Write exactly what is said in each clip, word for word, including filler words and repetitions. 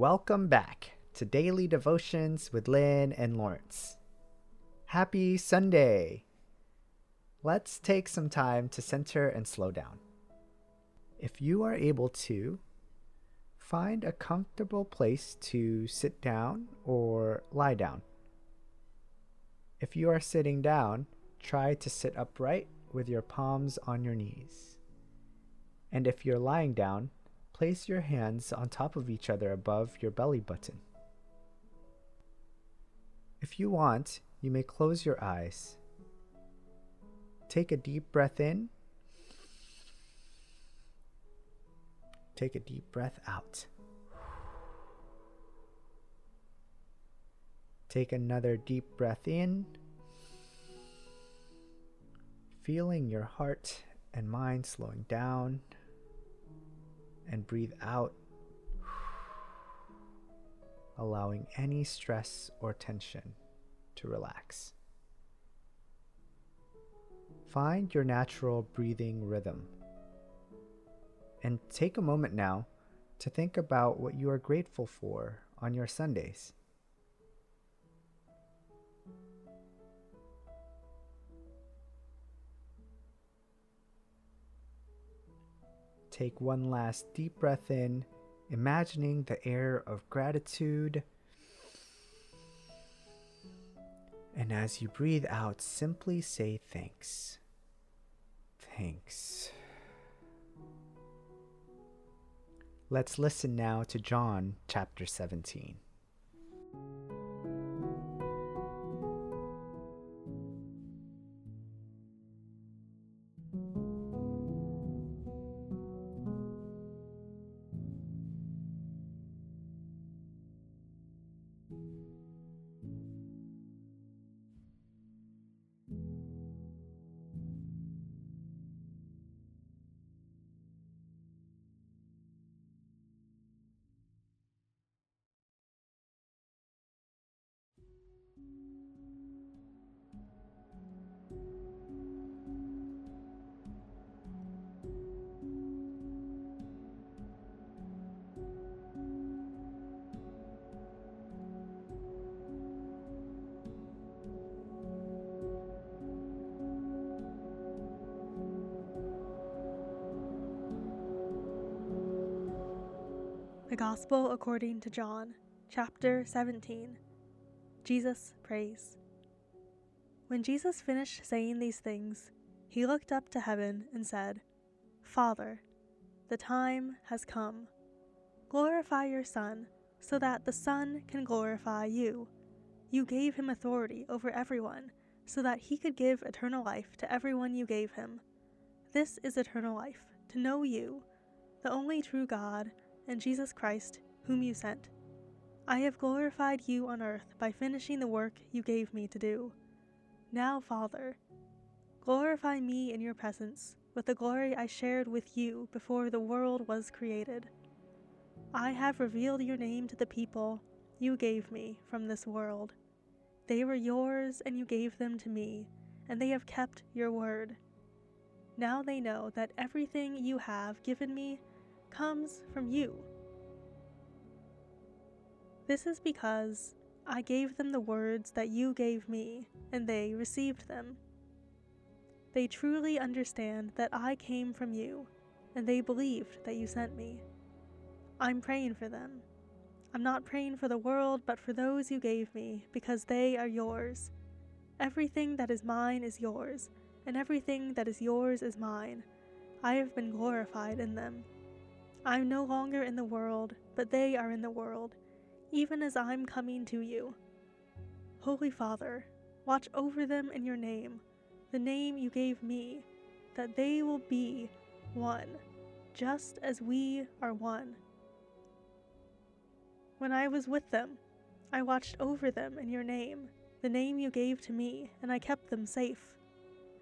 Welcome back to Daily Devotions with Lynn and Lawrence. Happy Sunday! Let's take some time to center and slow down. If you are able to, find a comfortable place to sit down or lie down. If you are sitting down, try to sit upright with your palms on your knees. And if you're lying down, place your hands on top of each other above your belly button. If you want, you may close your eyes. Take a deep breath in. Take a deep breath out. Take another deep breath in, feeling your heart and mind slowing down, and breathe out, allowing any stress or tension to relax. Find your natural breathing rhythm. And take a moment now to think about what you are grateful for on your Sundays. Take one last deep breath in, imagining the air of gratitude. And as you breathe out, simply say thanks. Thanks. Let's listen now to John chapter seventeen. The Gospel according to John, chapter seventeen. Jesus prays. When Jesus finished saying these things, he looked up to heaven and said, "Father, the time has come. Glorify your Son, so that the Son can glorify you. You gave him authority over everyone, so that he could give eternal life to everyone you gave him. This is eternal life, to know you, the only true God, and Jesus Christ, whom you sent. I have glorified you on earth by finishing the work you gave me to do. Now, Father, glorify me in your presence with the glory I shared with you before the world was created. I have revealed your name to the people you gave me from this world. They were yours, and you gave them to me, and they have kept your word. Now they know that everything you have given me comes from you. This is because I gave them the words that you gave me, and they received them. They truly understand that I came from you, and they believed that you sent me. I'm praying for them. I'm not praying for the world, but for those you gave me, because they are yours. Everything that is mine is yours, and everything that is yours is mine. I have been glorified in them. I'm no longer in the world, but they are in the world, even as I'm coming to you. Holy Father, watch over them in your name, the name you gave me, that they will be one, just as we are one. When I was with them, I watched over them in your name, the name you gave to me, and I kept them safe.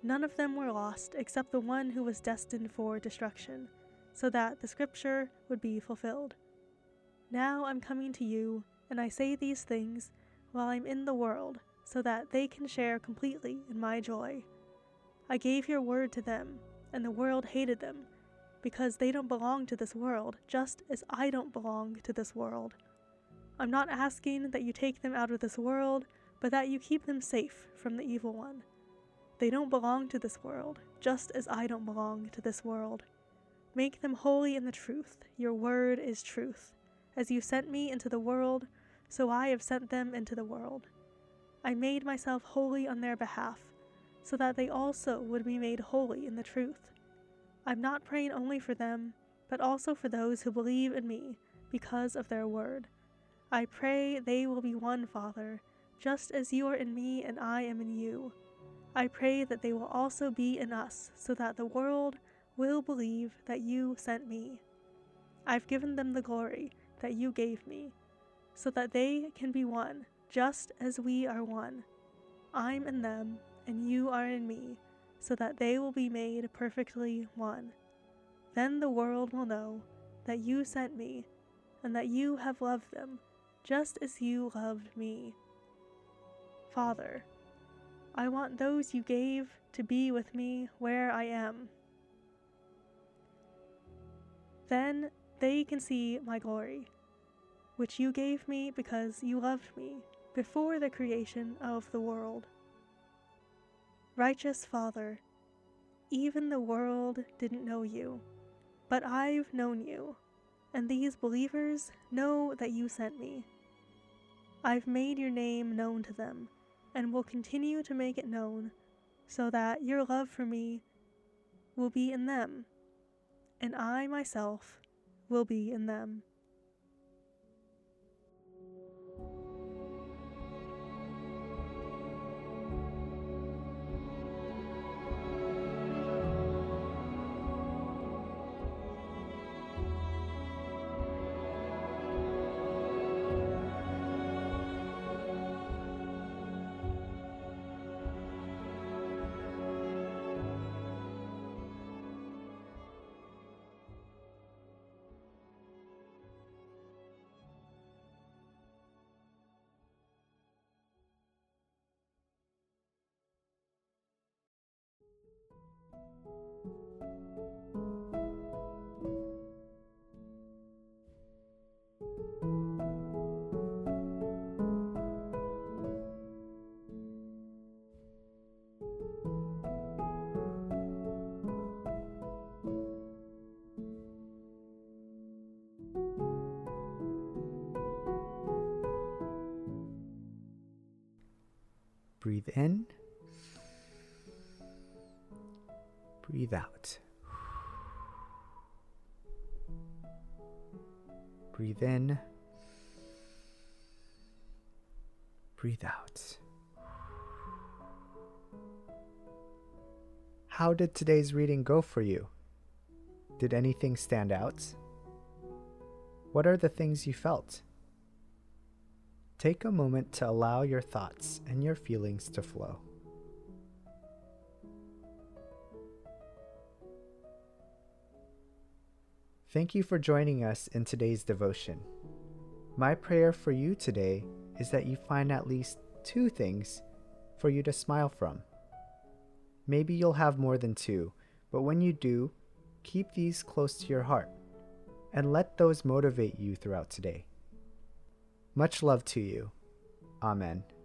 None of them were lost except the one who was destined for destruction, so that the scripture would be fulfilled. Now I'm coming to you, and I say these things while I'm in the world, so that they can share completely in my joy. I gave your word to them, and the world hated them, because they don't belong to this world, just as I don't belong to this world. I'm not asking that you take them out of this world, but that you keep them safe from the evil one. They don't belong to this world, just as I don't belong to this world. Make them holy in the truth. Your word is truth. As you sent me into the world, so I have sent them into the world. I made myself holy on their behalf, so that they also would be made holy in the truth. I'm not praying only for them, but also for those who believe in me because of their word. I pray they will be one, Father, just as you are in me and I am in you. I pray that they will also be in us, so that the world will believe that you sent me. I've given them the glory that you gave me, so that they can be one, just as we are one. I'm in them, and you are in me, so that they will be made perfectly one. Then the world will know that you sent me, and that you have loved them, just as you loved me. Father, I want those you gave to be with me where I am. Then they can see my glory, which you gave me because you loved me before the creation of the world. Righteous Father, even the world didn't know you, but I've known you, and these believers know that you sent me. I've made your name known to them, and will continue to make it known, so that your love for me will be in them, and I myself will be in them. Breathe in, breathe out. Breathe in, breathe out. How did today's reading go for you? Did anything stand out? What are the things you felt? Take a moment to allow your thoughts and your feelings to flow. Thank you for joining us in today's devotion. My prayer for you today is that you find at least two things for you to smile from. Maybe you'll have more than two, but when you do, keep these close to your heart and let those motivate you throughout today. Much love to you. Amen.